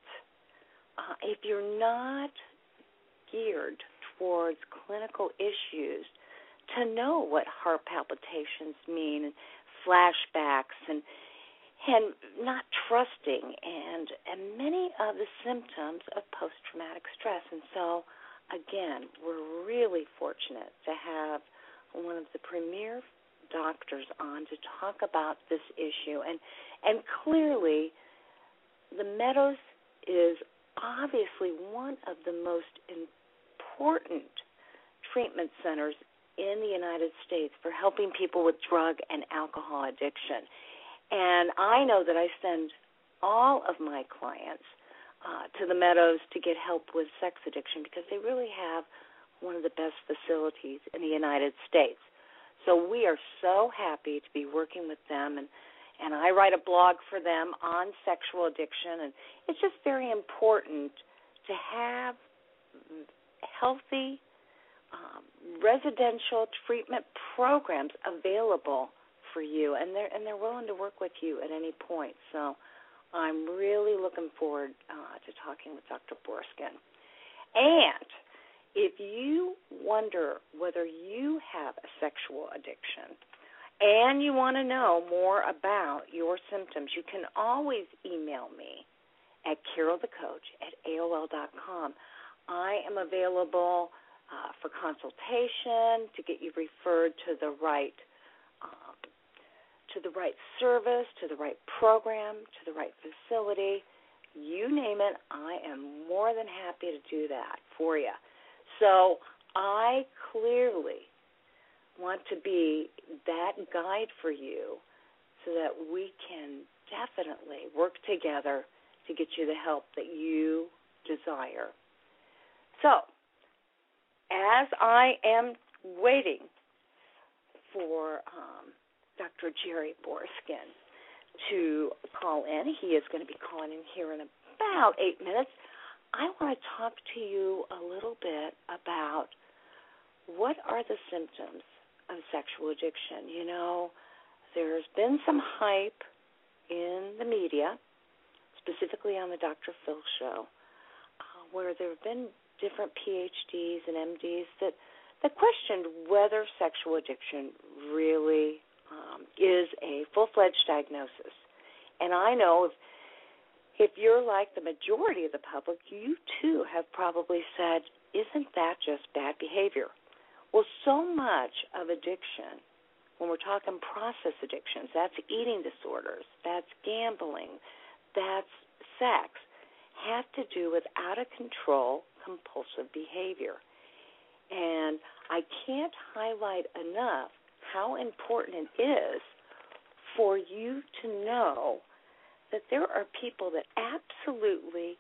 if you're not geared towards clinical issues to know what heart palpitations mean and flashbacks and not trusting, and many of the symptoms of post-traumatic stress. And so, again, we're really fortunate to have one of the premier doctors on to talk about this issue. And clearly, the Meadows is obviously one of the most important treatment centers in the United States for helping people with drug and alcohol addiction. And I know that I send all of my clients to the Meadows to get help with sex addiction because they really have one of the best facilities in the United States. So we are so happy to be working with them, and I write a blog for them on sexual addiction, and it's just very important to have healthy residential treatment programs available for you, and they're willing to work with you at any point. So I'm really looking forward to talking with Dr. Boriskin. And if you wonder whether you have a sexual addiction and you want to know more about your symptoms, you can always email me at carolthecoach@aol.com. I am available for consultation to get you referred to the right service, to the right program, to the right facility. You name it, I am more than happy to do that for you. So I clearly want to be that guide for you so that we can definitely work together to get you the help that you desire. So as I am waiting for Dr. Jerry Boriskin to call in, he is going to be calling in here in about 8 minutes, I want to talk to you a little bit about what are the symptoms of sexual addiction. You know, there's been some hype in the media, specifically on the Dr. Phil show, where there have been different PhDs and MDs that questioned whether sexual addiction really is a full-fledged diagnosis. And I know if you're like the majority of the public, you too have probably said, isn't that just bad behavior? Well, so much of addiction, when we're talking process addictions, that's eating disorders, that's gambling, that's sex, have to do with out-of-control compulsive behavior. And I can't highlight enough how important it is for you to know that there are people that absolutely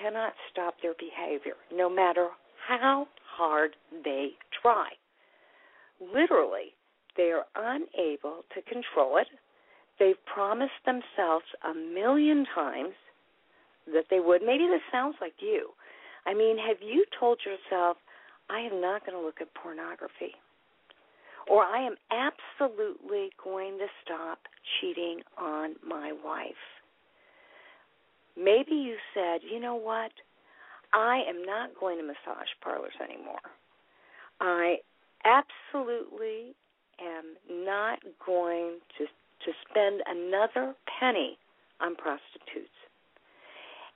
cannot stop their behavior, no matter how hard they try. Literally, they are unable to control it. They've promised themselves 1,000,000 times that they would. Maybe this sounds like you. I mean, have you told yourself, I am not going to look at pornography, or I am absolutely going to stop cheating on my wife? Maybe you said, you know what, I am not going to massage parlors anymore. I absolutely am not going to spend another penny on prostitutes.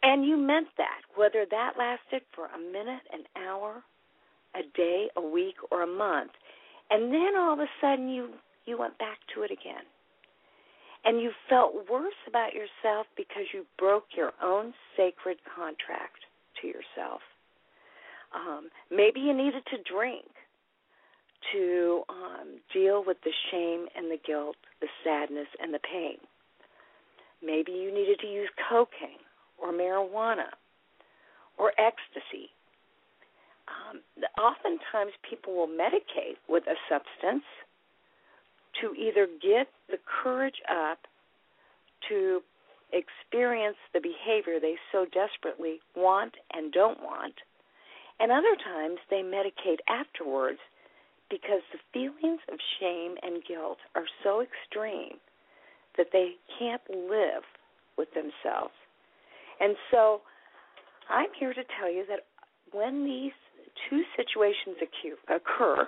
And you meant that, whether that lasted for a minute, an hour, a day, a week, or a month. And then all of a sudden you went back to it again. And you felt worse about yourself because you broke your own sacred contract to yourself. Maybe you needed to drink to deal with the shame and the guilt, the sadness and the pain. Maybe you needed to use cocaine or marijuana or ecstasy. Oftentimes people will medicate with a substance to either get the courage up to experience the behavior they so desperately want and don't want, and other times they medicate afterwards because the feelings of shame and guilt are so extreme that they can't live with themselves. And so I'm here to tell you that when these two situations occur,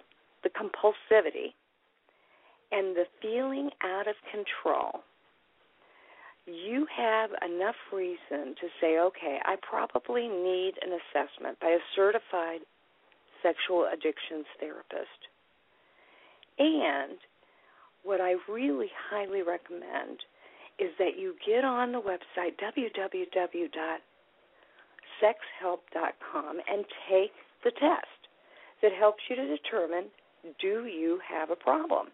the compulsivity and the feeling out of control, you have enough reason to say, okay, I probably need an assessment by a certified sexual addictions therapist. And what I really highly recommend is that you get on the website www.sexhelp.com and take the test that helps you to determine, do you have a problem?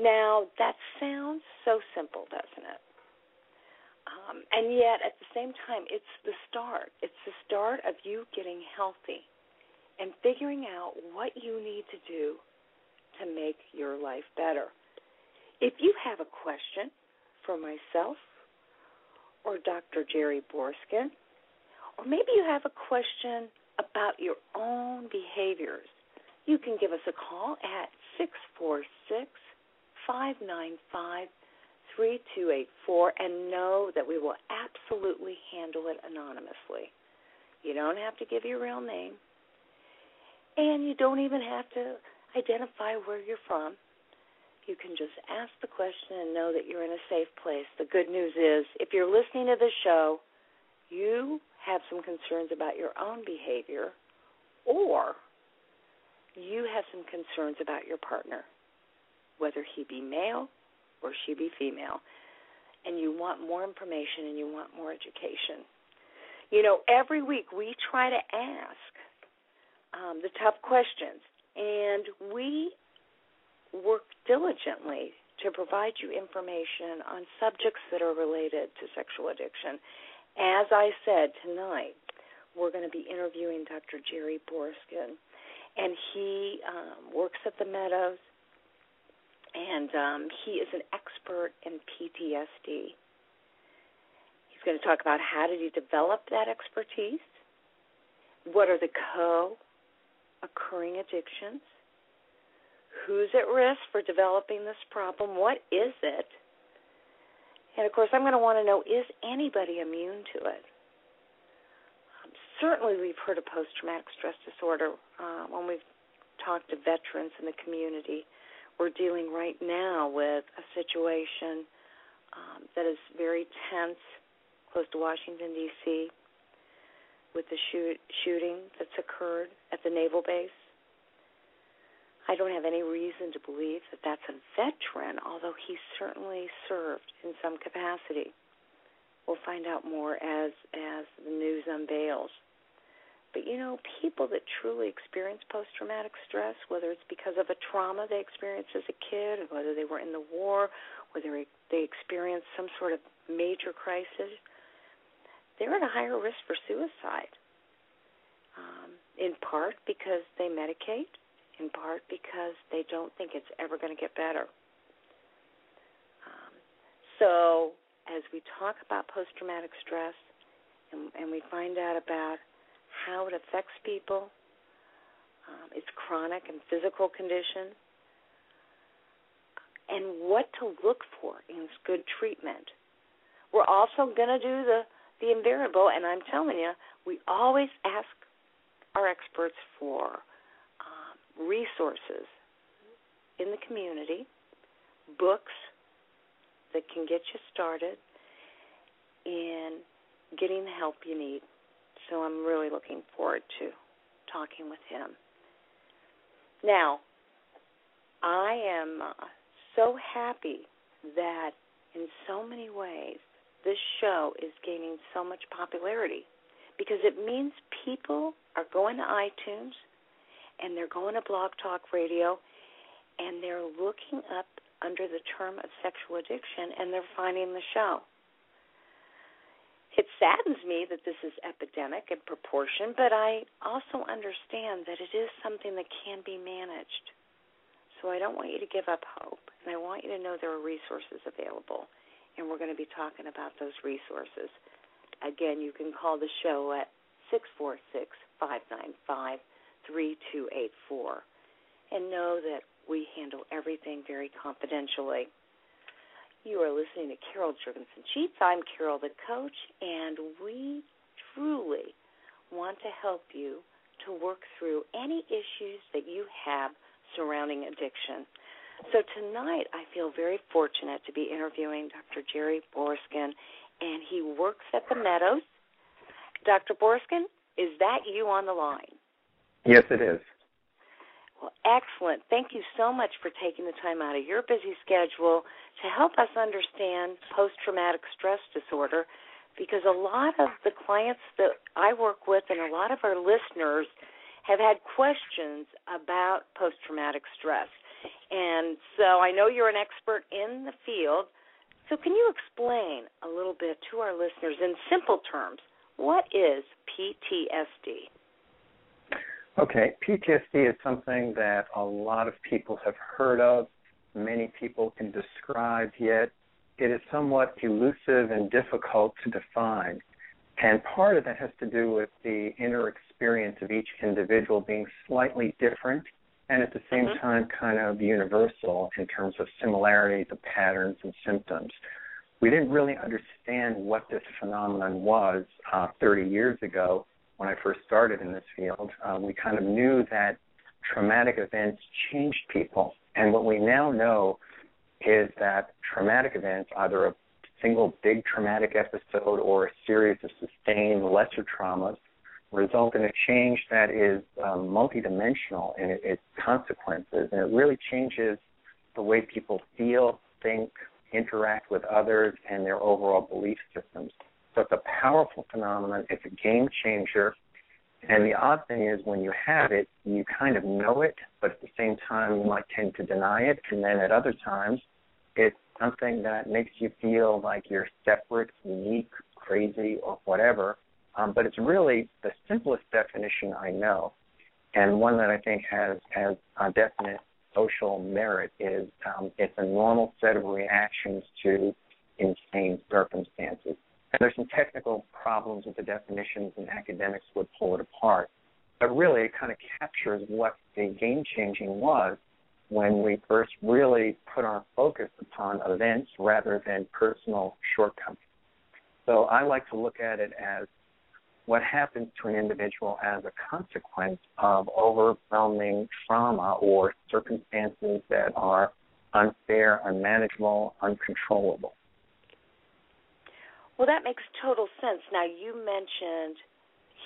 Now, that sounds so simple, doesn't it? And yet, at the same time, it's the start. It's the start of you getting healthy and figuring out what you need to do to make your life better. If you have a question for myself or Dr. Jerry Boriskin, or maybe you have a question about your own behaviors, you can give us a call at 646-595-3284 and know that we will absolutely handle it anonymously. You don't have to give your real name, and you don't even have to identify where you're from. You can just ask the question and know that you're in a safe place. The good news is, if you're listening to the show, you have some concerns about your own behavior, or you have some concerns about your partner, whether he be male or she be female, and you want more information and you want more education. You know, every week we try to ask the tough questions, and we work diligently to provide you information on subjects that are related to sexual addiction. As I said, tonight, we're going to be interviewing Dr. Jerry Boriskin. And he works at the Meadows, and he is an expert in PTSD. He's going to talk about how did he develop that expertise, what are the co-occurring addictions, who's at risk for developing this problem, what is it, and, of course, I'm going to want to know, is anybody immune to it? Certainly we've heard of post-traumatic stress disorder when we've talked to veterans in the community. We're dealing right now with a situation that is very tense close to Washington, D.C., with the shooting that's occurred at the naval base. I don't have any reason to believe that that's a veteran, although he certainly served in some capacity. We'll find out more as the news unveils. But, you know, people that truly experience post-traumatic stress, whether it's because of a trauma they experienced as a kid, or whether they were in the war, whether they experienced some sort of major crisis, they're at a higher risk for suicide, in part because they medicate, in part because they don't think it's ever going to get better. So as we talk about post-traumatic stress and we find out about how it affects people, its chronic and physical condition, and what to look for in good treatment. We're also going to do the invariable, and I'm telling you, we always ask our experts for resources in the community, books that can get you started in getting the help you need. So I'm really looking forward to talking with him. Now, I am so happy that in so many ways this show is gaining so much popularity because it means people are going to iTunes and they're going to Blog Talk Radio and they're looking up under the term of sexual addiction and they're finding the show. It saddens me that this is epidemic in proportion, but I also understand that it is something that can be managed. So I don't want you to give up hope, and I want you to know there are resources available, and we're going to be talking about those resources. Again, you can call the show at 646-595-3284 and know that we handle everything very confidentially. You are listening to Carol Juergensen Sheets. I'm Carol the Coach, and we truly want to help you to work through any issues that you have surrounding addiction. So tonight I feel very fortunate to be interviewing Dr. Jerry Boriskin, and he works at the Meadows. Dr. Boriskin, is that you on the line? Yes, it is. Well, excellent. Thank you so much for taking the time out of your busy schedule to help us understand post-traumatic stress disorder, because a lot of the clients that I work with and a lot of our listeners have had questions about post-traumatic stress. And so I know you're an expert in the field, so can you explain a little bit to our listeners in simple terms, what is PTSD? Okay, PTSD is something that a lot of people have heard of, many people can describe, yet it is somewhat elusive and difficult to define. And part of that has to do with the inner experience of each individual being slightly different and at the same time kind of universal in terms of similarities of patterns and symptoms. We didn't really understand what this phenomenon was 30 years ago. When I first started in this field, we kind of knew that traumatic events changed people. And what we now know is that traumatic events, either a single big traumatic episode or a series of sustained lesser traumas, result in a change that is multidimensional in its consequences. And it really changes the way people feel, think, interact with others, and their overall belief systems. So it's a powerful phenomenon. It's a game changer. And the odd thing is when you have it, you kind of know it, but at the same time you might tend to deny it. And then at other times, it's something that makes you feel like you're separate, unique, crazy, or whatever. But it's really the simplest definition I know, and one that I think has a definite social merit is it's a normal set of reactions to insane circumstances. And there's some technical problems with the definitions, and academics would pull it apart. But really, it kind of captures what the game-changing was when we first really put our focus upon events rather than personal shortcomings. So I like to look at it as what happens to an individual as a consequence of overwhelming trauma or circumstances that are unfair, unmanageable, uncontrollable. Well, that makes total sense. Now, you mentioned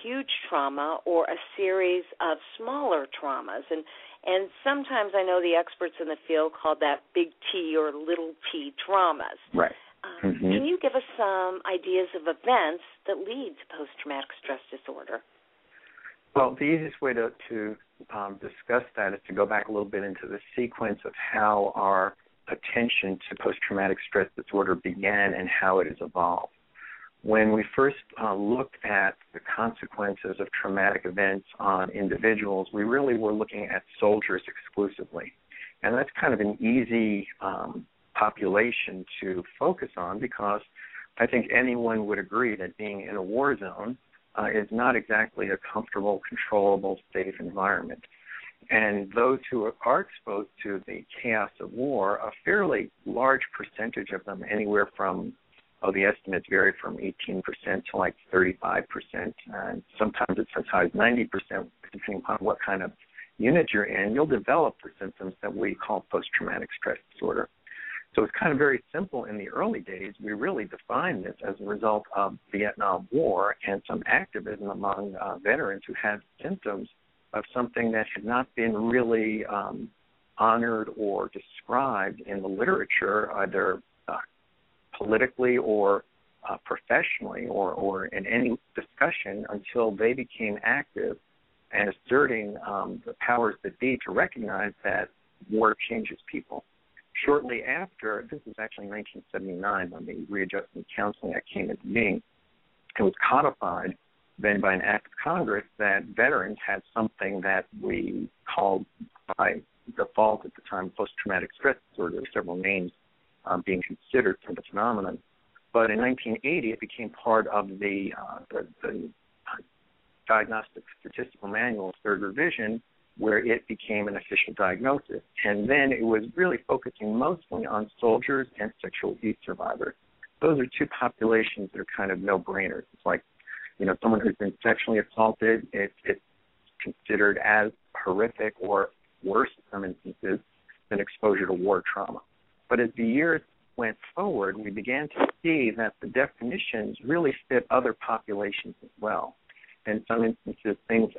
huge trauma or a series of smaller traumas, and sometimes I know the experts in the field call that big T or little t traumas. Right. Can you give us some ideas of events that lead to post-traumatic stress disorder? Well, the easiest way to discuss that is to go back a little bit into the sequence of how our attention to post-traumatic stress disorder began and how it has evolved. When we first looked at the consequences of traumatic events on individuals, we really were looking at soldiers exclusively. And that's kind of an easy population to focus on, because I think anyone would agree that being in a war zone is not exactly a comfortable, controllable, safe environment. And those who are exposed to the chaos of war, a fairly large percentage of them, anywhere from, the estimates vary from 18% to like 35%, and sometimes it's as high as 90%, depending upon what kind of unit you're in, you'll develop the symptoms that we call post-traumatic stress disorder. So it's kind of very simple. In the early days, we really defined this as a result of the Vietnam War and some activism among veterans who had symptoms of something that had not been really honored or described in the literature, either politically or professionally or in any discussion, until they became active and asserting the powers that be to recognize that war changes people. Shortly after, this is actually 1979, when the Readjustment Counseling Act came into being, it was codified then by an act of Congress that veterans had something that we called by default at the time post-traumatic stress disorder. There were several names being considered for the phenomenon. But in 1980, it became part of the Diagnostic Statistical Manual, third revision, where it became an official diagnosis. And then it was really focusing mostly on soldiers and sexual abuse survivors. Those are two populations that are kind of no-brainers. It's like, someone who's been sexually assaulted, it's considered as horrific or worse in some instances than exposure to war trauma. But as the years went forward, we began to see that the definitions really fit other populations as well. In some instances, things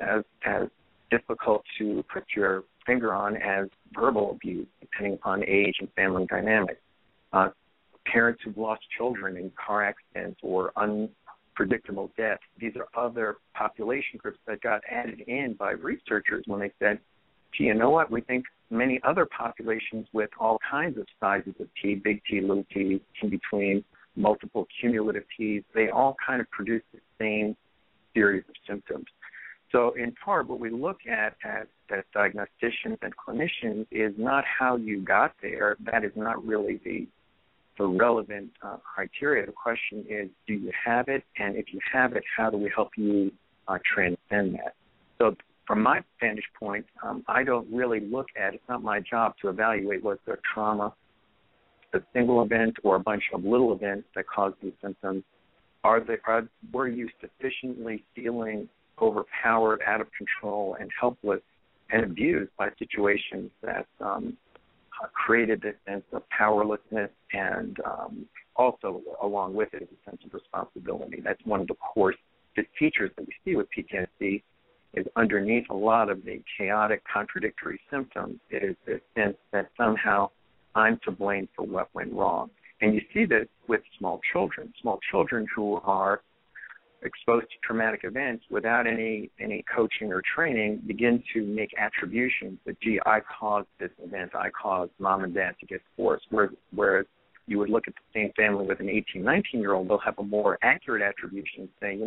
as difficult to put your finger on as verbal abuse, depending upon age and family dynamics. Parents who've lost children in car accidents or unpredictable deaths, these are other population groups that got added in by researchers when they said, gee, you know what, we think many other populations with all kinds of sizes of T, big T, little T, in between, multiple cumulative Ts, they all kind of produce the same series of symptoms. So in part, what we look at as diagnosticians and clinicians is not how you got there. That is not really the relevant criteria. The question is, do you have it? And if you have it, how do we help you transcend that? So from my vantage point, I don't really look at, it's not my job to evaluate was there trauma, a single event or a bunch of little events that caused these symptoms. Were you sufficiently feeling overpowered, out of control, and helpless, and abused by situations that created this sense of powerlessness, and also along with it is a sense of responsibility. That's one of the core features that we see with PTSD, is underneath a lot of the chaotic, contradictory symptoms is this sense that somehow I'm to blame for what went wrong. And you see this with small children who are exposed to traumatic events without any coaching or training, begin to make attributions that, gee, I caused this event, I caused mom and dad to get divorced. Whereas you would look at the same family with an 18, 19-year-old, they'll have a more accurate attribution saying,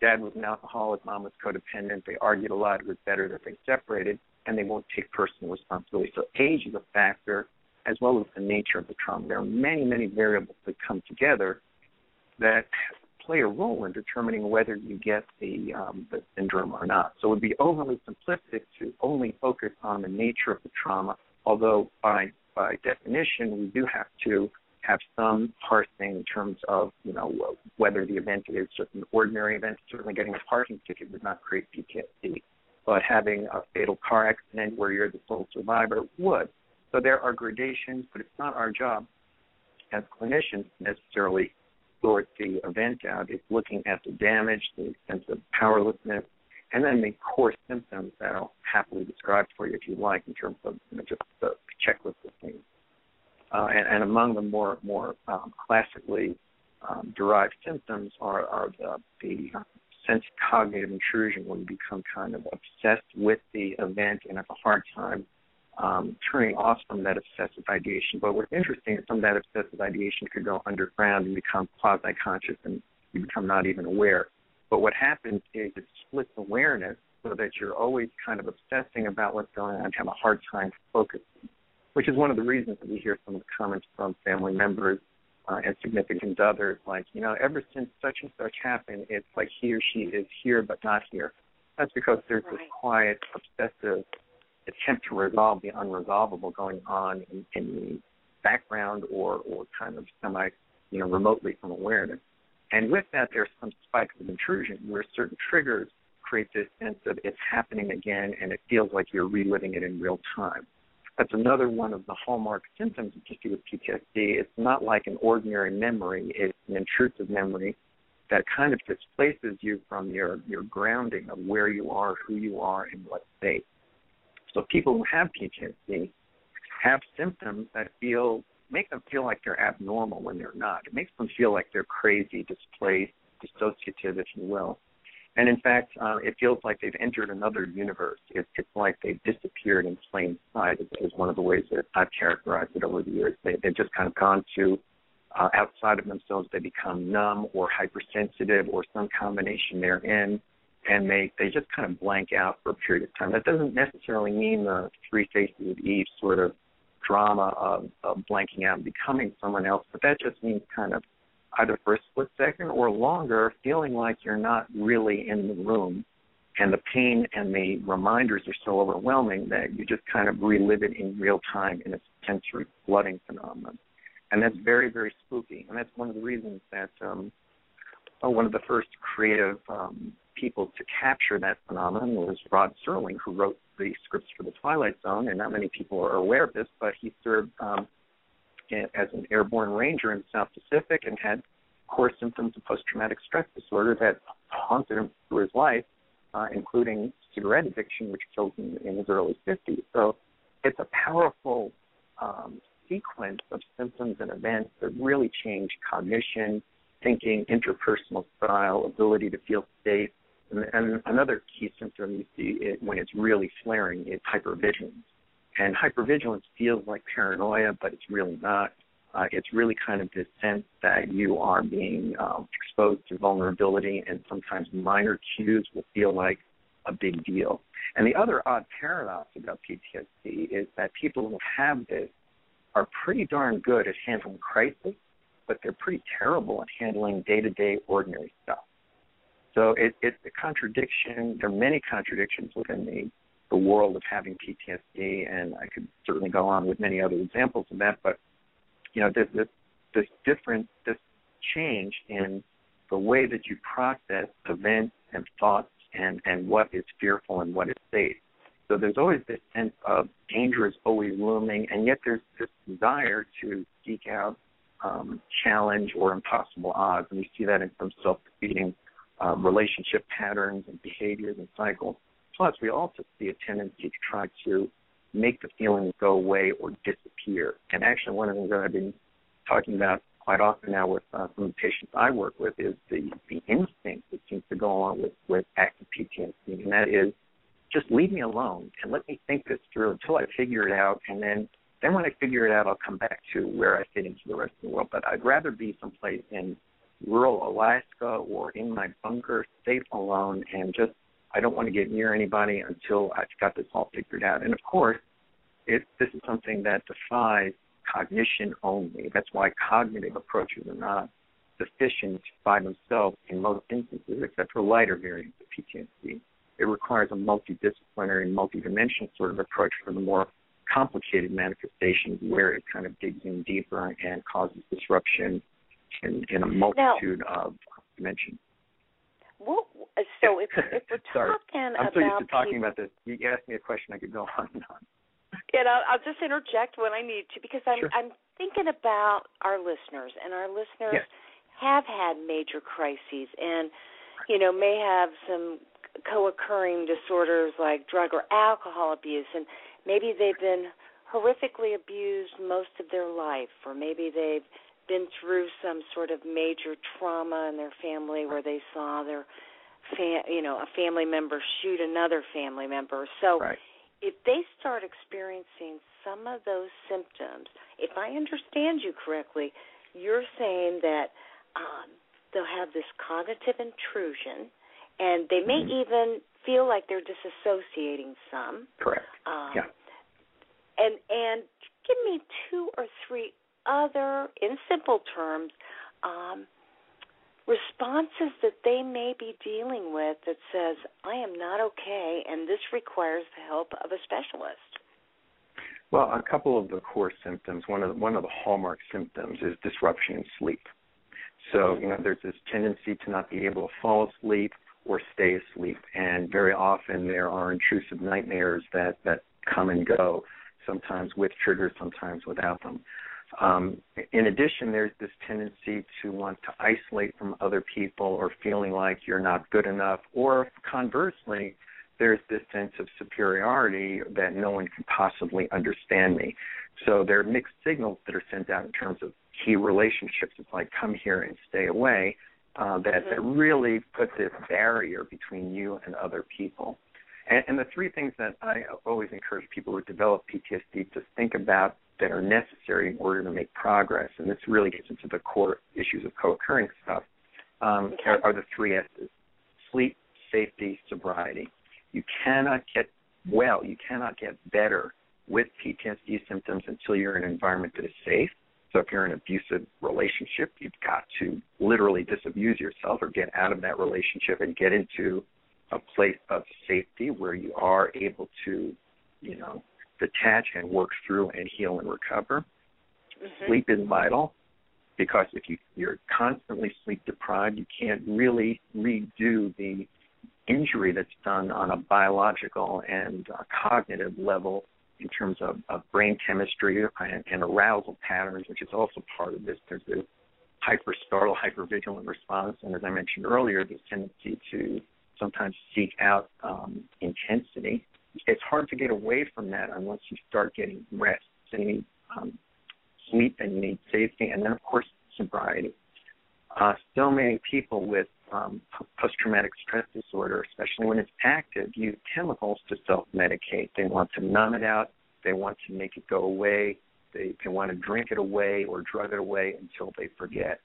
Dad was an alcoholic, Mom was codependent. They argued a lot. It was better that they separated, and they won't take personal responsibility. So age is a factor, as well as the nature of the trauma. There are many, many variables that come together that play a role in determining whether you get the syndrome or not. So it would be overly simplistic to only focus on the nature of the trauma, although by definition we do have to have some parsing in terms of, you know, whether the event is just an ordinary event. Certainly getting a parking ticket would not create PTSD, but having a fatal car accident where you're the sole survivor would. So there are gradations, but it's not our job as clinicians to necessarily sort the event out. It's looking at the damage, the sense of powerlessness, and then the core symptoms that I'll happily describe for you if you like, in terms of, you know, just the checklist of things. And among the more classically derived symptoms are the sense of cognitive intrusion, where you become kind of obsessed with the event and have a hard time turning off some of that obsessive ideation. But what's interesting is some of that obsessive ideation could go underground and become quasi-conscious, and you become not even aware. But what happens is it splits awareness so that you're always kind of obsessing about what's going on and have a hard time focusing, which is one of the reasons that we hear some of the comments from family members and significant others, like, you know, ever since such and such happened, it's like he or she is here but not here. That's because there's this quiet, obsessive attempt to resolve the unresolvable going on in the background or kind of semi, you know, remotely from awareness. And with that, there's some spikes of intrusion where certain triggers create this sense of it's happening again and it feels like you're reliving it in real time. That's another one of the hallmark symptoms that you see with PTSD. It's not like an ordinary memory. It's an intrusive memory that kind of displaces you from your grounding of where you are, who you are, in what state. So people who have PTSD have symptoms that make them feel like they're abnormal when they're not. It makes them feel like they're crazy, displaced, dissociative, if you will. And in fact, it feels like they've entered another universe. It's like they've disappeared in plain sight is one of the ways that I've characterized it over the years. They've just kind of gone to outside of themselves. They become numb or hypersensitive or some combination therein. And they just kind of blank out for a period of time. That doesn't necessarily mean the three faces of Eve sort of drama of blanking out and becoming someone else, but that just means kind of either for a split second or longer feeling like you're not really in the room, and the pain and the reminders are so overwhelming that you just kind of relive it in real time in a sensory flooding phenomenon. And that's very, very spooky. And that's one of the reasons that one of the first creative people to capture that phenomenon was Rod Serling, who wrote the scripts for The Twilight Zone, and not many people are aware of this, but he served as an airborne ranger in the South Pacific and had core symptoms of post-traumatic stress disorder that haunted him through his life, including cigarette addiction, which killed him in his early 50s. So it's a powerful sequence of symptoms and events that really change cognition, thinking, interpersonal style, ability to feel safe. And another key symptom you see when it's really flaring is hypervigilance. And hypervigilance feels like paranoia, but it's really not. It's really kind of this sense that you are being exposed to vulnerability, and sometimes minor cues will feel like a big deal. And the other odd paradox about PTSD is that people who have this are pretty darn good at handling crisis, but they're pretty terrible at handling day-to-day ordinary stuff. So it's a contradiction. There are many contradictions within the world of having PTSD, and I could certainly go on with many other examples of that. But, you know, this change in the way that you process events and thoughts and what is fearful and what is safe. So there's always this sense of danger is always looming, and yet there's this desire to seek out challenge or impossible odds. And we see that in some self-defeating relationship patterns and behaviors and cycles. Plus, we also see a tendency to try to make the feelings go away or disappear. And actually, one of the things that I've been talking about quite often now with some of the patients I work with is the instinct that seems to go along with active PTSD, and that is just leave me alone and let me think this through until I figure it out, and then when I figure it out, I'll come back to where I fit into the rest of the world. But I'd rather be someplace in rural Alaska or in my bunker, safe, alone, and just I don't want to get near anybody until I've got this all figured out. And, of course, this is something that defies cognition only. That's why cognitive approaches are not sufficient by themselves in most instances, except for lighter variants of PTSD. It requires a multidisciplinary, multidimensional sort of approach for the more complicated manifestations where it kind of digs in deeper and causes disruption in a multitude of dimensions. Well, so if we're talking about... I'm so used to talking about this. You asked me a question, I could go on and on. And I'll just interject when I need to, because I'm thinking about our listeners, and our listeners have had major crises and, you know, may have some co-occurring disorders like drug or alcohol abuse, and maybe they've been horrifically abused most of their life, or maybe they've been through some sort of major trauma in their family where they saw their, a family member shoot another family member. So if they start experiencing some of those symptoms, if I understand you correctly, you're saying that they'll have this cognitive intrusion, and they may even feel like they're disassociating some. Correct. And give me two or three other, in simple terms, responses that they may be dealing with that says, I am not okay, and this requires the help of a specialist. Well, a couple of the core symptoms, one of the hallmark symptoms is disruption in sleep. So, you know, there's this tendency to not be able to fall asleep or stay asleep, and very often there are intrusive nightmares that come and go, sometimes with triggers, sometimes without them. In addition, there's this tendency to want to isolate from other people or feeling like you're not good enough, or conversely, there's this sense of superiority that no one can possibly understand me. So there are mixed signals that are sent out in terms of key relationships. It's like, come here and stay away, that really put this barrier between you and other people. And the three things that I always encourage people who develop PTSD to think about that are necessary in order to make progress, and this really gets into the core issues of co-occurring stuff, are the three S's: sleep, safety, sobriety. You cannot get well, you cannot get better with PTSD symptoms until you're in an environment that is safe. So if you're in an abusive relationship, you've got to literally disabuse yourself or get out of that relationship and get into a place of safety where you are able to, detach and work through and heal and recover. Sleep is vital, because if you're constantly sleep deprived, you can't really redo the injury that's done on a biological and cognitive level in terms of brain chemistry and arousal patterns, which is also part of this. There's this hyper-startle, hyper-vigilant response, and as I mentioned earlier, this tendency to sometimes seek out intensity. It's hard to get away from that unless you start getting rest. So you need sleep, and you need safety, and then, of course, sobriety. So many people with post-traumatic stress disorder, especially when it's active, use chemicals to self-medicate. They want to numb it out. They want to make it go away. They want to drink it away or drug it away until they forget.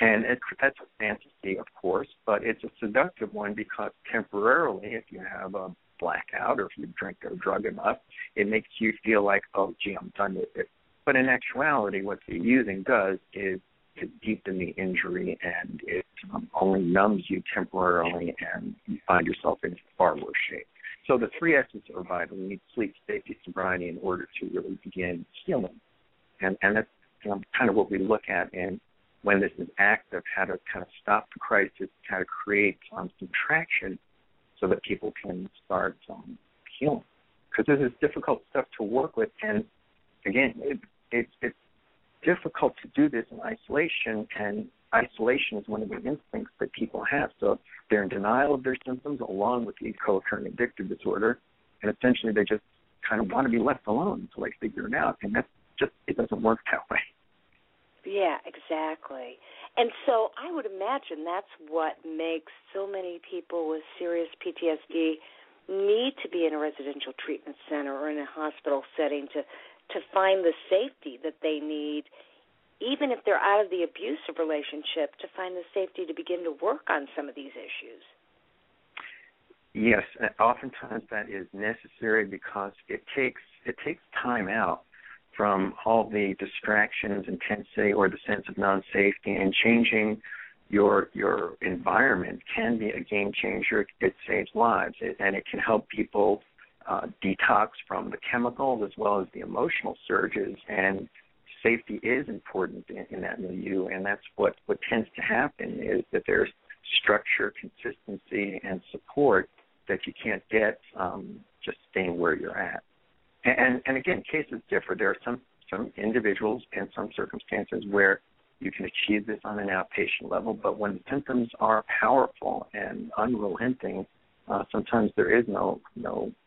And that's a fantasy, of course, but it's a seductive one, because temporarily, if you have a blackout or if you drink or drug enough, it makes you feel like, oh, gee, I'm done with it. But in actuality, what the using does is to deepen the injury, and it only numbs you temporarily, and you find yourself in far worse shape. So the three S's are vital. You need sleep, safety, sobriety in order to really begin healing. And that's kind of what we look at in when this is active, how to kind of stop the crisis, how to create some traction so that people can start healing. Because this is difficult stuff to work with, and again, it's difficult to do this in isolation, and isolation is one of the instincts that people have. So they're in denial of their symptoms along with the co-occurring addictive disorder, and essentially they just kind of want to be left alone until they figure it out, and it doesn't work that way. Yeah, exactly. And so I would imagine that's what makes so many people with serious PTSD need to be in a residential treatment center or in a hospital setting to find the safety that they need, even if they're out of the abusive relationship, to find the safety to begin to work on some of these issues. Yes, oftentimes that is necessary because it takes time out from all the distractions, intensity, or the sense of non-safety, and changing your environment can be a game changer. It saves lives, and it can help people detox from the chemicals as well as the emotional surges, and safety is important in that milieu, and that's what tends to happen is that there's structure, consistency, and support that you can't get just staying where you're at. And again, cases differ. There are some individuals and some circumstances where you can achieve this on an outpatient level, but when the symptoms are powerful and unrelenting, sometimes there is no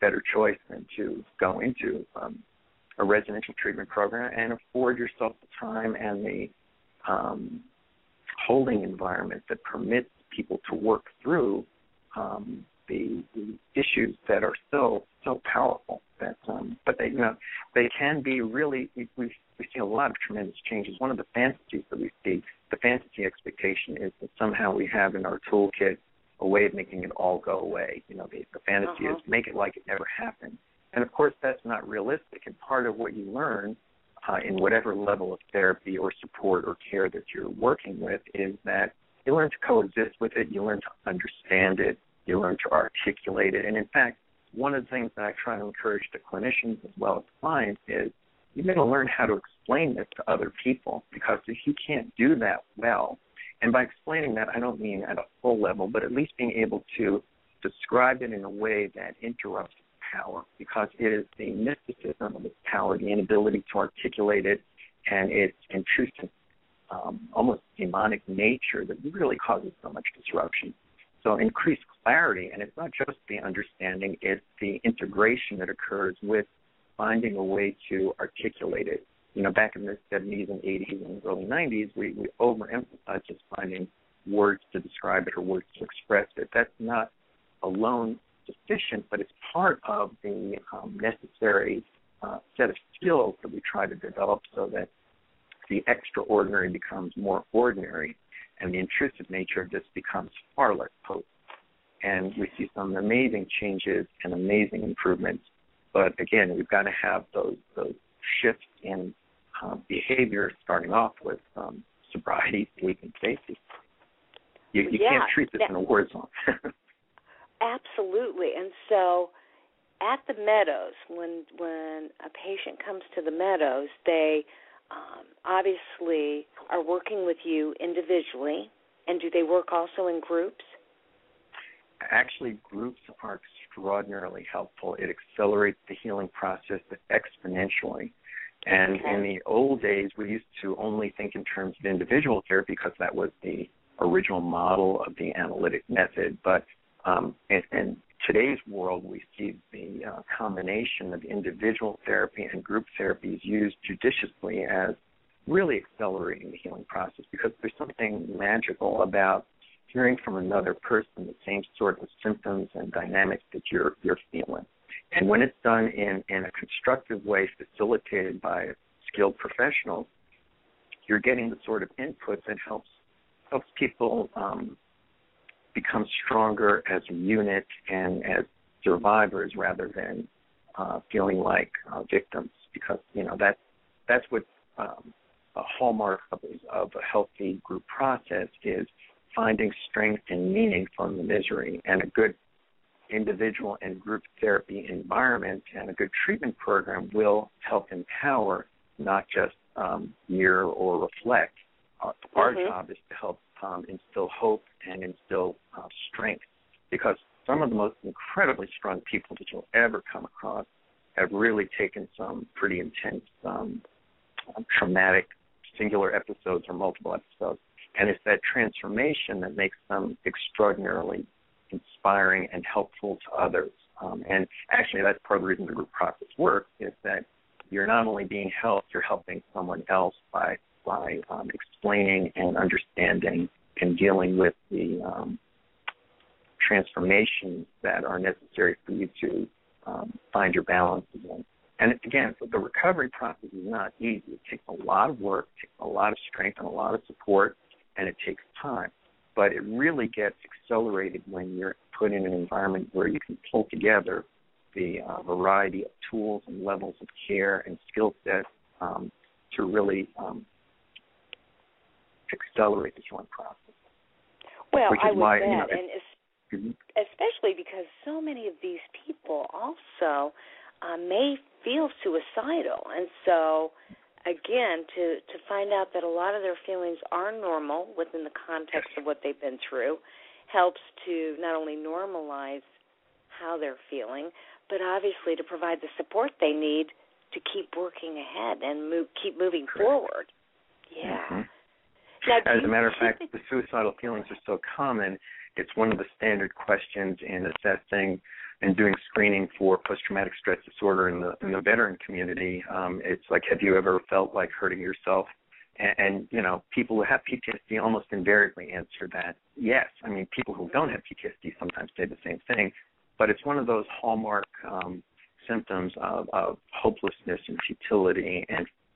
better choice than to go into a residential treatment program and afford yourself the time and the holding environment that permits people to work through the issues that are so powerful. But they can be really. We see a lot of tremendous changes. One of the fantasies that we see, the fantasy expectation, is that somehow we have in our toolkit a way of making it all go away. The fantasy is make it like it never happened, and of course that's not realistic. And part of what you learn in whatever level of therapy or support or care that you're working with is that you learn to coexist with it, you learn to understand it, you learn to articulate it. And in fact, one of the things that I try to encourage the clinicians as well as clients is you've got to learn how to explain this to other people, because if you can't do that well, and by explaining that I don't mean at a full level, but at least being able to describe it in a way that interrupts power, because it is the mysticism of its power, the inability to articulate it, and its intrusive, almost demonic nature that really causes so much disruption. So increased clarity, and it's not just the understanding, it's the integration that occurs with finding a way to articulate it. Back in the 70s and 80s and early 90s, we overemphasized just finding words to describe it or words to express it. That's not alone sufficient, but it's part of the necessary set of skills that we try to develop so that the extraordinary becomes more ordinary, and the intrusive nature of this becomes far less potent. And we see some amazing changes and amazing improvements. But again, we've got to have those shifts in behavior, starting off with sobriety, sleep, and safety. You can't treat this in a war zone. Absolutely. And so at the Meadows, when a patient comes to the Meadows, they obviously are working with you individually, and do they work also in groups? Actually, groups are extraordinarily helpful. It accelerates the healing process exponentially. And in the old days, we used to only think in terms of individual therapy because that was the original model of the analytic method. But in today's world, we see the combination of individual therapy and group therapy is used judiciously as really accelerating the healing process, because there's something magical about hearing from another person the same sort of symptoms and dynamics that you're feeling. And when it's done in a constructive way, facilitated by skilled professionals, you're getting the sort of input that helps people become stronger as a unit and as survivors, rather than feeling like victims, because that's what a hallmark of a healthy group process is, finding strength and meaning from the misery. And a good individual and group therapy environment and a good treatment program will help empower, not just mirror or reflect. Our job is to help instill hope and instill strength, because some of the most incredibly strong people that you'll ever come across have really taken some pretty intense traumatic singular episodes or multiple episodes, and it's that transformation that makes them extraordinarily inspiring and helpful to others. And actually, that's part of the reason the group process works, is that you're not only being helped, you're helping someone else by explaining and understanding and dealing with the transformations that are necessary for you to find your balance again. And again, so the recovery process is not easy. It takes a lot of work, it takes a lot of strength and a lot of support, and it takes time. But it really gets accelerated when you're put in an environment where you can pull together the variety of tools and levels of care and skill sets to really accelerate the healing process. Well, I would bet, especially because so many of these people also may feel suicidal. And so, again, to find out that a lot of their feelings are normal within the context of what they've been through helps to not only normalize how they're feeling, but obviously to provide the support they need to keep working ahead and keep moving forward. Yeah. Mm-hmm. Now, as a matter of fact, the suicidal feelings are so common, it's one of the standard questions in assessing and doing screening for post-traumatic stress disorder in the veteran community. It's like, have you ever felt like hurting yourself? And, you know, people who have PTSD almost invariably answer that, yes. I mean, people who don't have PTSD sometimes say the same thing, but it's one of those hallmark symptoms of hopelessness and futility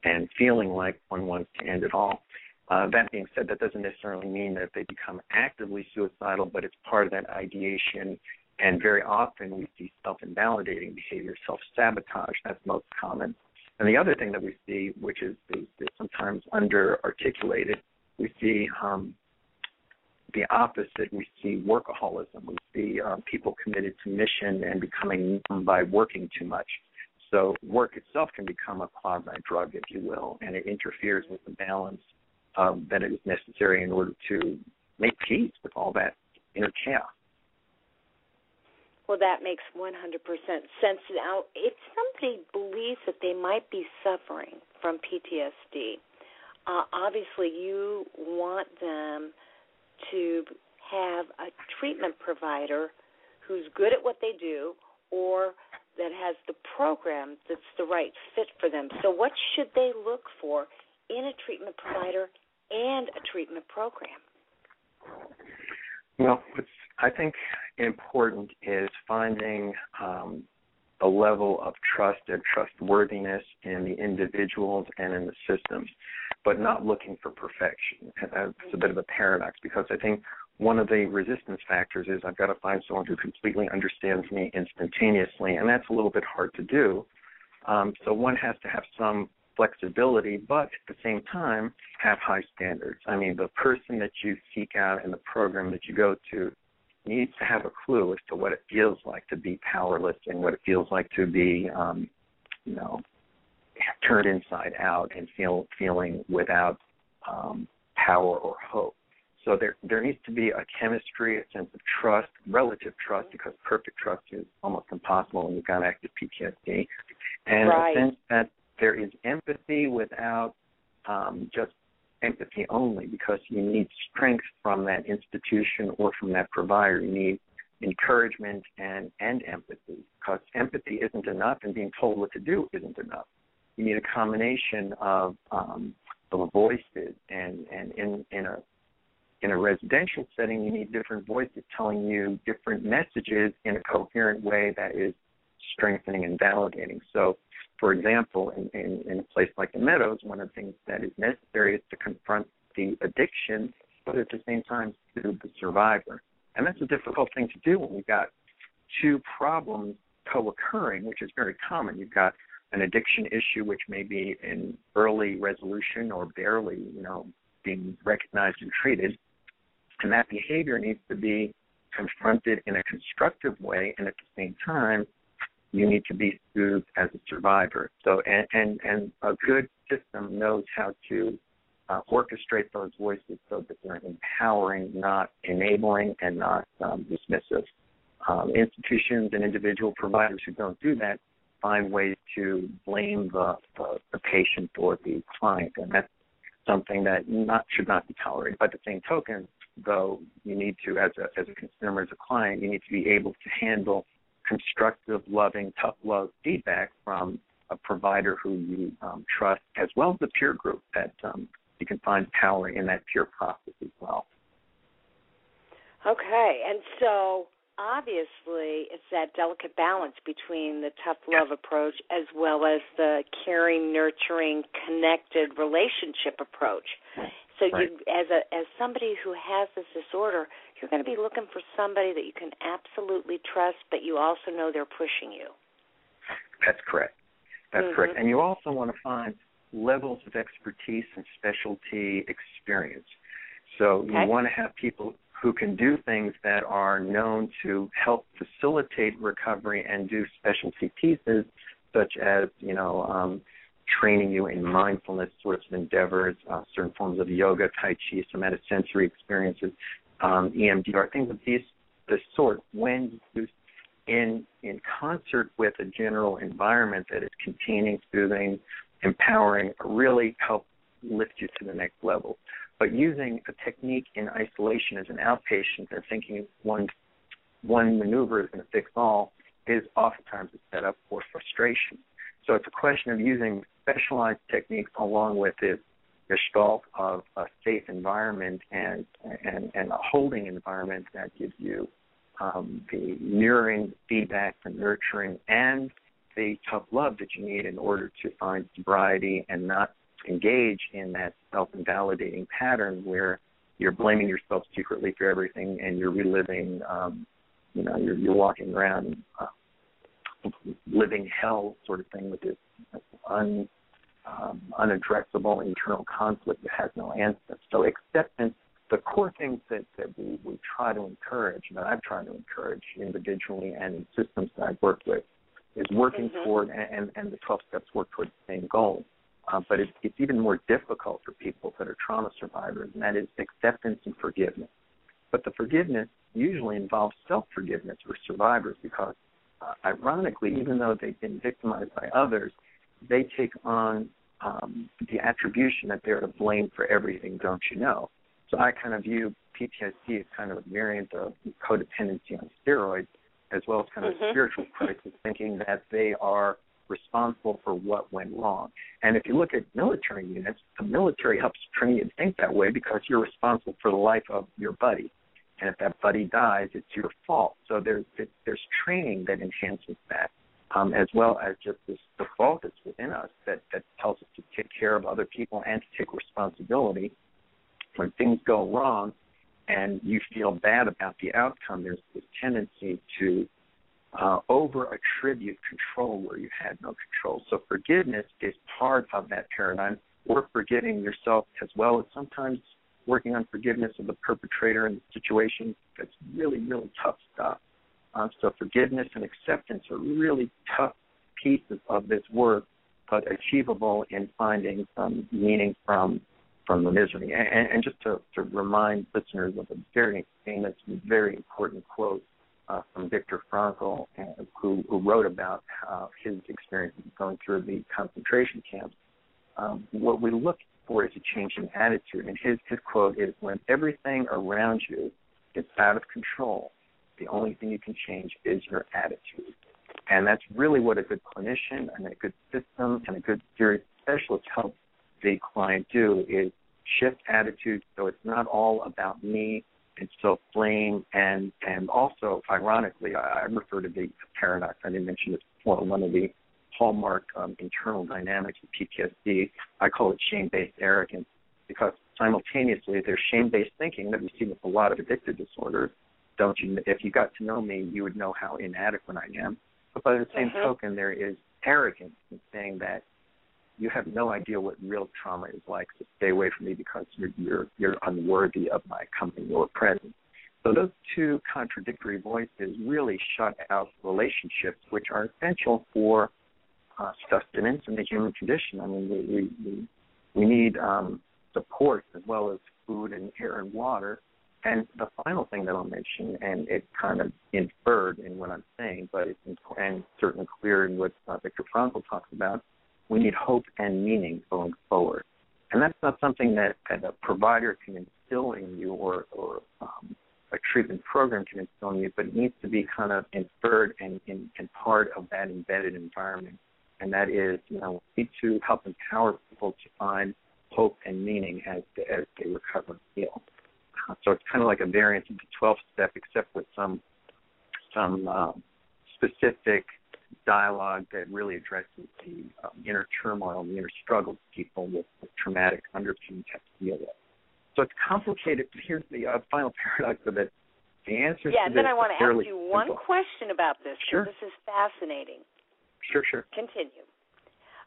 and feeling like one wants to end it all. That being said, that doesn't necessarily mean that they become actively suicidal, but it's part of that ideation. And very often we see self-invalidating behavior, self-sabotage. That's most common. And the other thing that we see, which is sometimes under-articulated, we see the opposite. We see workaholism. We see people committed to mission and becoming numb by working too much. So work itself can become a quasi-drug, if you will, and it interferes with the balance that it is necessary in order to make peace with all that inner chaos. Well, that makes 100% sense. Now, if somebody believes that they might be suffering from PTSD, obviously you want them to have a treatment provider who's good at what they do or that has the program that's the right fit for them. So what should they look for in a treatment provider and a treatment program? Well, what's I think important is finding a level of trust and trustworthiness in the individuals and in the system, but not looking for perfection. It's a bit of a paradox because I think one of the resistance factors is I've got to find someone who completely understands me instantaneously, and that's a little bit hard to do. So one has to have some flexibility, but at the same time, have high standards. I mean, the person that you seek out and the program that you go to needs to have a clue as to what it feels like to be powerless and what it feels like to be, turned inside out and feeling without power or hope. So there needs to be a chemistry, a sense of trust, relative trust, because perfect trust is almost impossible when you've got active PTSD, and right. A sense that there is empathy without just empathy only, because you need strength from that institution or from that provider. You need encouragement and empathy, because empathy isn't enough and being told what to do isn't enough. You need a combination of voices, and in a residential setting, you need different voices telling you different messages in a coherent way that is strengthening and validating. So, for example, in a place like the Meadows, one of the things that is necessary is to confront the addiction, but at the same time, to the survivor. And that's a difficult thing to do when you've got two problems co-occurring, which is very common. You've got an addiction issue, which may be in early resolution or barely, being recognized and treated. And that behavior needs to be confronted in a constructive way, and at the same time, you need to be soothed as a survivor. So, and a good system knows how to orchestrate those voices so that they're empowering, not enabling, and not dismissive. Institutions and individual providers who don't do that find ways to blame the patient or the client, and that's something that should not be tolerated. By the same token, though, you need to, as a consumer, as a client, you need to be able to handle constructive, loving, tough love feedback from a provider who you trust, as well as the peer group that you can find power in that peer process as well. Okay, and so obviously it's that delicate balance between the tough love approach as well as the caring, nurturing, connected relationship approach. So you, as somebody who has this disorder, you're going to be looking for somebody that you can absolutely trust, but you also know they're pushing you. That's correct. That's correct. And you also want to find levels of expertise and specialty experience. So you want to have people who can do things that are known to help facilitate recovery and do specialty pieces such as, you know, training you in mindfulness sorts of endeavors, certain forms of yoga, tai chi, somatosensory experiences, EMDR, things of this sort, when used in concert with a general environment that is containing, soothing, empowering, really help lift you to the next level. But using a technique in isolation as an outpatient and thinking one maneuver is going to fix all is oftentimes a setup for frustration. So it's a question of using specialized techniques along with this gestalt of a safe environment and a holding environment that gives you the mirroring feedback, the nurturing, and the tough love that you need in order to find sobriety and not engage in that self-invalidating pattern where you're blaming yourself secretly for everything and you're reliving, you're walking around living hell sort of thing with this unaddressable internal conflict that has no answer. So acceptance, the core things that we try to encourage, that I've tried to encourage individually and in systems that I've worked with, is working toward, and the 12 steps work toward the same goal. But it's even more difficult for people that are trauma survivors, and that is acceptance and forgiveness. But the forgiveness usually involves self-forgiveness for survivors because, ironically, even though they've been victimized by others, they take on the attribution that they're to blame for everything, don't you know? So I kind of view PTSD as kind of a variant of codependency on steroids, as well as kind of a spiritual crisis, thinking that they are responsible for what went wrong. And if you look at military units, the military helps train you to think that way because you're responsible for the life of your buddy. And if that buddy dies, it's your fault. So there's training that enhances that, as well as just this default that's within us that tells us to take care of other people and to take responsibility. When things go wrong and you feel bad about the outcome, there's this tendency to over-attribute control where you had no control. So forgiveness is part of that paradigm. Or forgiving yourself as well as sometimes working on forgiveness of the perpetrator and the situation. That's really, really tough stuff. So forgiveness and acceptance are really tough pieces of this work, but achievable in finding some meaning from the misery. And just to remind listeners of a very famous, very important quote from Viktor Frankl, who wrote about his experiences going through the concentration camps. What we look for is a change in attitude. And his quote is, when everything around you gets out of control, the only thing you can change is your attitude. And that's really what a good clinician and a good system and a good series specialist helps the client do, is shift attitude so it's not all about me. It's self-blame, and also, ironically, I refer to the paradox. I didn't mention this before. One of the hallmark internal dynamics of PTSD, I call it shame-based arrogance, because simultaneously there's shame-based thinking that we see with a lot of addictive disorders. Don't you? If you got to know me, you would know how inadequate I am. But by the same token, there is arrogance in saying that you have no idea what real trauma is like, so stay away from me because you're unworthy of my company or presence. So those two contradictory voices really shut out relationships, which are essential for sustenance in the human condition. I mean, we need support as well as food and air and water. And the final thing that I'll mention, and it's kind of inferred in what I'm saying, but it's and certainly clear in what Viktor Frankl talks about, we need hope and meaning going forward. And that's not something that a provider can instill in you or a treatment program can instill in you, but it needs to be kind of inferred and part of that embedded environment. And that is, you know, we need to help empower people to find hope and meaning as they recover and heal. So it's kind of like a variant of the 12-step, except with some some specific dialogue that really addresses the inner turmoil and the inner struggles people with traumatic underpinnings have to deal with. So it's complicated. Here's the final paradox of it. The answer to this is fairly simple. Yeah, and then I want to ask you one question about this. Sure. This is fascinating. Sure. Continue.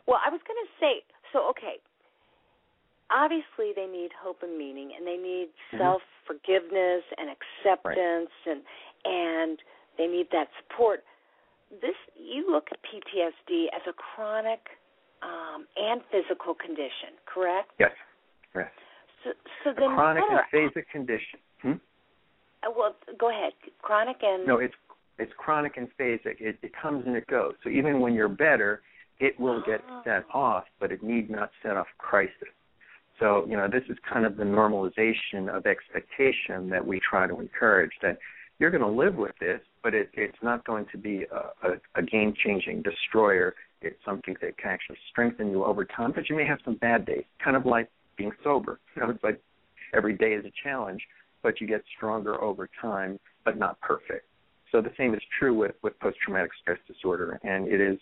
Well, I was going to say, so, okay, obviously they need hope and meaning, and they need self-forgiveness and acceptance, right, and they need that support. This, you look at PTSD as a chronic and physical condition, correct? Yes, correct. So then chronic and phasic condition. Well, go ahead. Chronic and... No, it's chronic and phasic. It comes and it goes. So even when you're better, it will get set off, but it need not set off crisis. So, you know, this is kind of the normalization of expectation that we try to encourage, that you're going to live with this, but it's not going to be a game-changing destroyer. It's something that can actually strengthen you over time, but you may have some bad days, kind of like being sober. You know, it's like every day is a challenge, but you get stronger over time, but not perfect. So the same is true with post-traumatic stress disorder, and it is,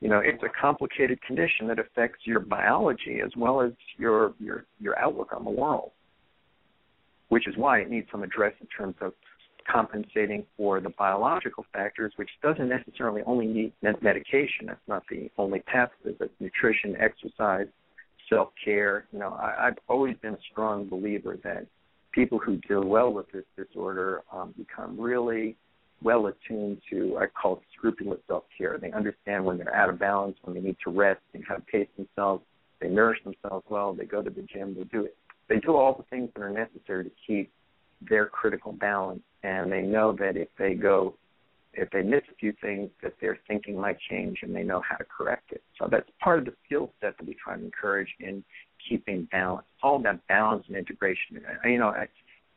you know, it's a complicated condition that affects your biology as well as your outlook on the world, which is why it needs some address in terms of compensating for the biological factors, which doesn't necessarily only need medication. That's not the only path. But nutrition, exercise, self-care. You know, I've always been a strong believer that people who deal well with this disorder become really well attuned to, I call it scrupulous self-care. They understand when they're out of balance, when they need to rest, and how to pace themselves. They nourish themselves well. They go to the gym. They do it. They do all the things that are necessary to keep their critical balance. And they know that if they miss a few things, that their thinking might change, and they know how to correct it. So that's part of the skill set that we try to encourage in keeping balance. It's all about balance and integration. You know,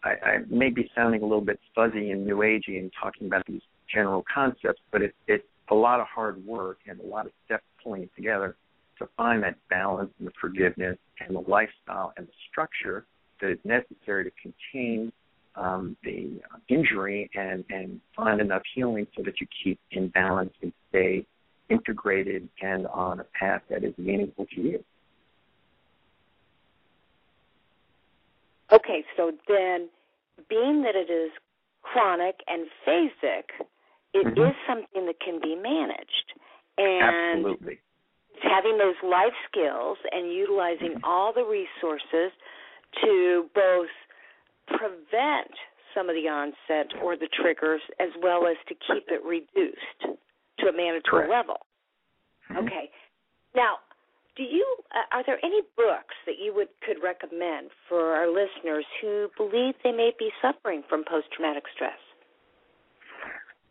I may be sounding a little bit fuzzy and new agey and talking about these general concepts, but it's a lot of hard work and a lot of steps pulling it together to find that balance and the forgiveness and the lifestyle and the structure that is necessary to contain the injury and find enough healing so that you keep in balance and stay integrated and on a path that is meaningful to you. Okay, so then, being that it is chronic and phasic, it is something that can be managed. And absolutely. It's having those life skills and utilizing all the resources to both prevent some of the onset or the triggers, as well as to keep it reduced to a manageable level. Okay. Now, are there any books that you could recommend for our listeners who believe they may be suffering from post-traumatic stress?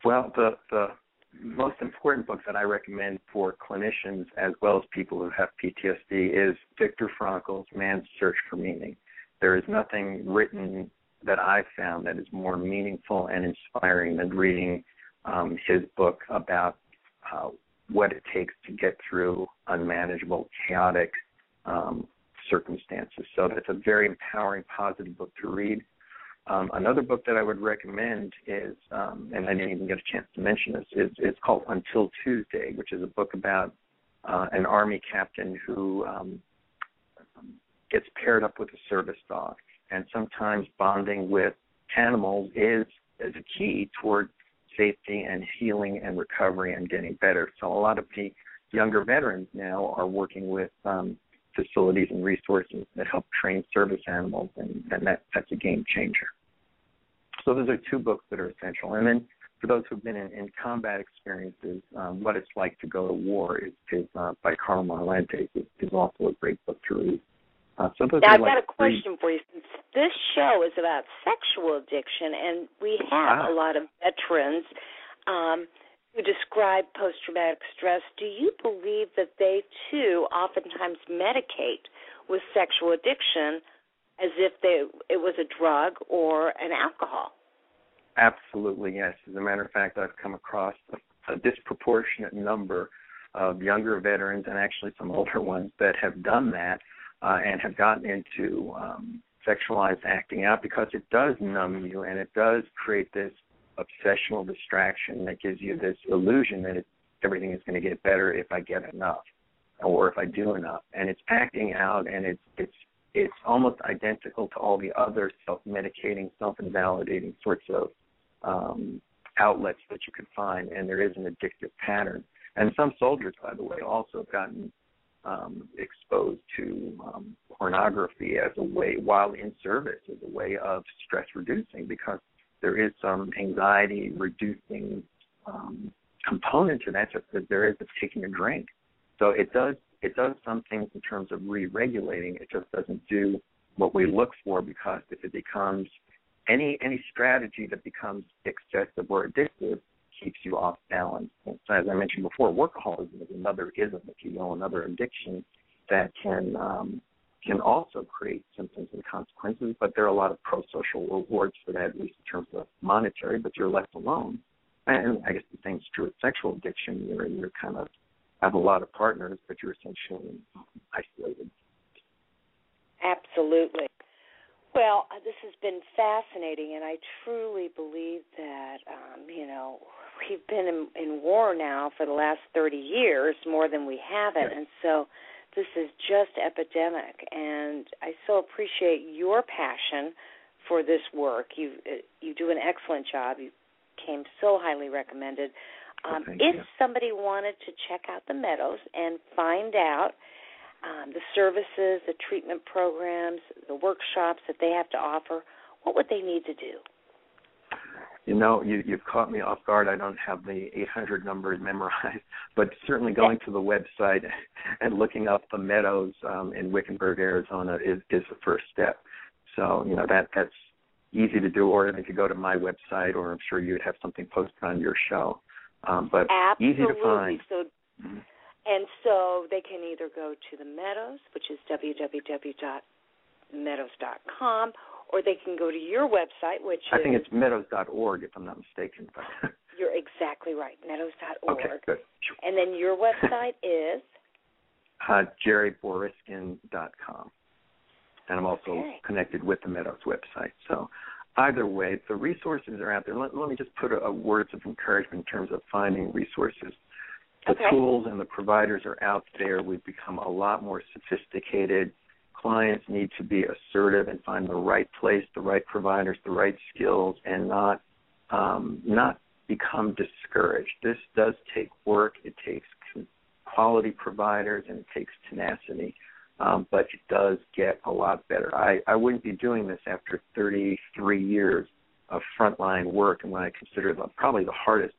Well, the most important book that I recommend for clinicians as well as people who have PTSD is Viktor Frankl's Man's Search for Meaning. There is nothing written that I've found that is more meaningful and inspiring than reading his book about what it takes to get through unmanageable, chaotic circumstances. So that's a very empowering, positive book to read. Another book that I would recommend is, and I didn't even get a chance to mention this, it's called Until Tuesday, which is a book about an Army captain who gets paired up with a service dog. And sometimes bonding with animals is a key toward safety and healing and recovery and getting better. So a lot of the younger veterans now are working with facilities and resources that help train service animals, and that's a game changer. So those are two books that are essential. And then for those who've been in combat experiences, What It's Like to Go to War is by Carl Marlantes. It's also a great book to read. Now, I've got a question for you. Since this show is about sexual addiction, and we have a lot of veterans who describe post-traumatic stress, do you believe that they, too, oftentimes medicate with sexual addiction as if it was a drug or an alcohol? Absolutely, yes. As a matter of fact, I've come across a disproportionate number of younger veterans and actually some older ones that have done that. And have gotten into sexualized acting out because it does numb you and it does create this obsessional distraction that gives you this illusion that everything is going to get better if I get enough or if I do enough. And it's acting out, and it's almost identical to all the other self-medicating, self-invalidating sorts of outlets that you could find, and there is an addictive pattern. And some soldiers, by the way, also have gotten exposed to pornography as a way, while in service, as a way of stress reducing, because there is some anxiety reducing component to that, just as there is of taking a drink. So it does some things in terms of re-regulating. It just doesn't do what we look for, because if it becomes any strategy that becomes excessive or addictive keeps you off balance. And so as I mentioned before, workaholism is another ism, if you will, another addiction that can also create symptoms and consequences, but there are a lot of pro-social rewards for that, at least in terms of monetary, but you're left alone. And I guess the same is true with sexual addiction. You're kind of have a lot of partners, but you're essentially isolated. Absolutely. Well, this has been fascinating, and I truly believe that, we've been in war now for the last 30 years, more than we haven't, and so this is just epidemic, and I so appreciate your passion for this work. You do an excellent job. You came so highly recommended. If somebody wanted to check out the Meadows and find out the services, the treatment programs, the workshops that they have to offer, what would they need to do? You've caught me off guard. I don't have the 800 number memorized, but certainly going to the website and looking up the Meadows in Wickenburg, Arizona is the first step. So, that's easy to do, or if you go to my website, or I'm sure you would have something posted on your show. But absolutely. Easy to find. And so they can either go to the Meadows, which is www.meadows.com, or they can go to your website, which I think it's meadows.org, if I'm not mistaken. You're exactly right, meadows.org. Okay, good. And then your website is? JerryBoriskin.com. And I'm also connected with the Meadows website. So either way, the resources are out there. Let me just put a words of encouragement in terms of finding resources. The tools and the providers are out there. We've become a lot more sophisticated. Clients need to be assertive and find the right place, the right providers, the right skills, and not become discouraged. This does take work. It takes quality providers, and it takes tenacity. But it does get a lot better. I wouldn't be doing this after 33 years of frontline work, and when I consider probably the hardest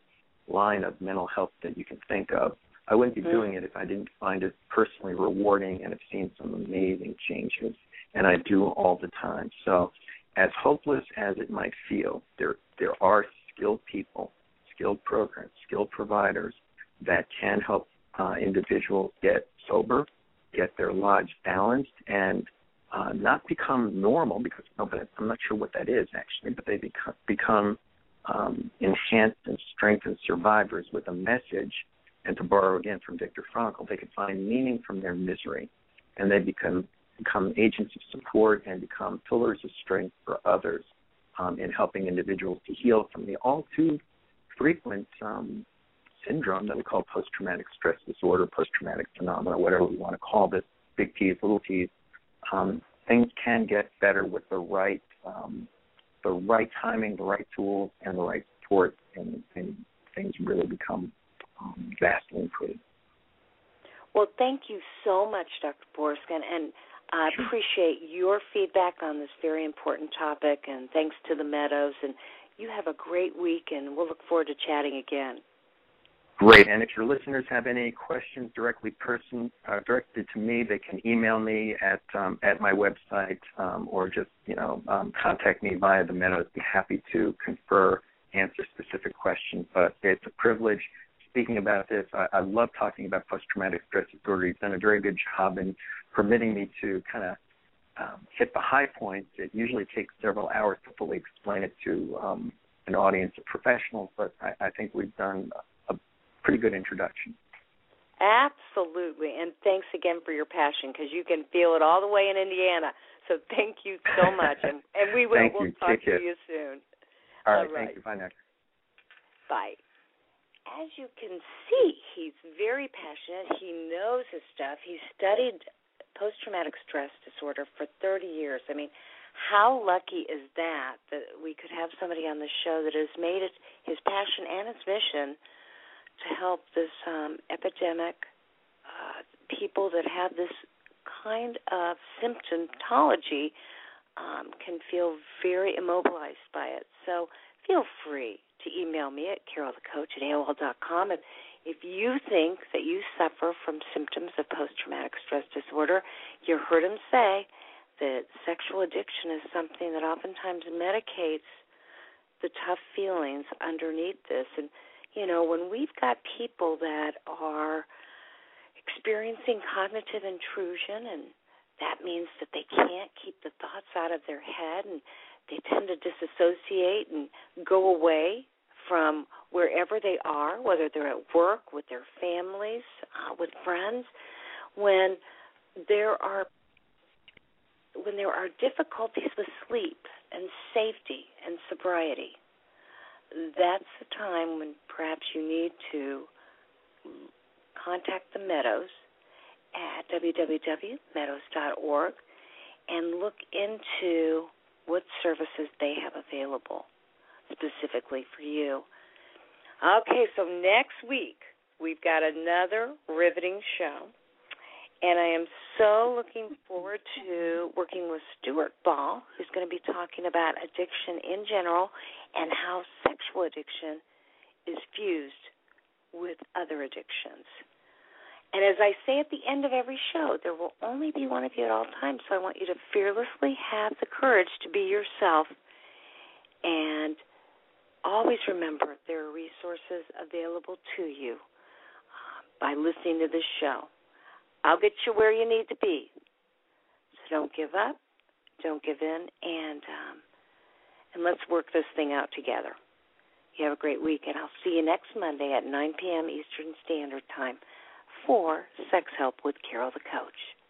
line of mental health that you can think of, I wouldn't be doing it if I didn't find it personally rewarding, and have seen some amazing changes, and I do all the time. So as hopeless as it might feel, there are skilled people, skilled programs, skilled providers that can help individuals get sober, get their lives balanced, and not become normal, because I'm not sure what that is actually, but they become enhanced and strengthened survivors with a message. And to borrow again from Viktor Frankl, they can find meaning from their misery, and they become agents of support and become pillars of strength for others in helping individuals to heal from the all too frequent syndrome that we call post-traumatic stress disorder, post-traumatic phenomena, whatever we want to call this, big T's, little T's. Things can get better with the right timing, the right tools, and the right support, and things really become vastly improved. Well, thank you so much, Dr. Boriskin, and I appreciate your feedback on this very important topic, and thanks to the Meadows, and you have a great week, and we'll look forward to chatting again. Great, and if your listeners have any questions directed to me, they can email me at my website, or just contact me via the Meadows. I'd be happy to confer, answer specific questions. But it's a privilege speaking about this. I love talking about post-traumatic stress disorder. You've done a very good job in permitting me to kind of hit the high points. It usually takes several hours to fully explain it to an audience of professionals, but I think we've done pretty good introduction. Absolutely, and thanks again for your passion, because you can feel it all the way in Indiana. So thank you so much, and we will talk to you soon. All right, thank you. Bye now. fight. As you can see, he's very passionate. He knows his stuff. He studied post-traumatic stress disorder for 30 years. I mean, how lucky is that, that we could have somebody on the show that has made it his passion and his mission to help this epidemic, people that have this kind of symptomatology can feel very immobilized by it. So feel free to email me at carolthecoach@AOL.com if you think that you suffer from symptoms of post-traumatic stress disorder. You heard him say that sexual addiction is something that oftentimes medicates the tough feelings underneath this. And, you know, when we've got people that are experiencing cognitive intrusion, and that means that they can't keep the thoughts out of their head, and they tend to disassociate and go away from wherever they are, whether they're at work, with their families, with friends. When there are difficulties with sleep and safety and sobriety, that's the time when perhaps you need to contact the Meadows at www.meadows.org and look into what services they have available specifically for you. Okay, so next week we've got another riveting show, and I am so looking forward to working with Stuart Ball, who's going to be talking about addiction in general and how sexual addiction is fused with other addictions. And as I say at the end of every show, there will only be one of you at all times, so I want you to fearlessly have the courage to be yourself, and always remember there are resources available to you by listening to this show. I'll get you where you need to be. So don't give up, don't give in, and let's work this thing out together. You have a great week, and I'll see you next Monday at 9 p.m. Eastern Standard Time for Sex Help with Carol the Coach.